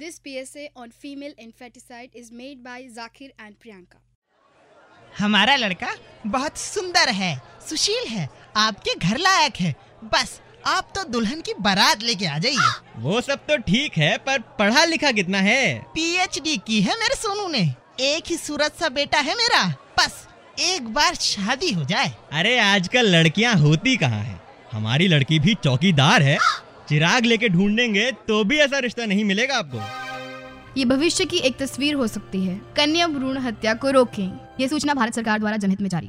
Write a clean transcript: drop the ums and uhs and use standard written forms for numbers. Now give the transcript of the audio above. This PSA on female infanticide is made by Zakir and Priyanka. हमारा लड़का बहुत सुंदर है, सुशील है, आपके घर लायक है। बस आप तो दुल्हन की बारात लेके आ जाइए। वो सब तो ठीक है, पर पढ़ा लिखा कितना है? PhD की है मेरे सोनू ने। एक ही सूरत सा बेटा है मेरा। बस एक बार शादी हो जाए। अरे आजकल लड़कियां होती कहाँ है? हमारी लड़की भी चौकीदार है। चिराग लेके ढूंढेंगे तो भी ऐसा रिश्ता नहीं मिलेगा आपको। ये भविष्य की एक तस्वीर हो सकती है। कन्या भ्रूण हत्या को रोकें। ये सूचना भारत सरकार द्वारा जनहित में जारी।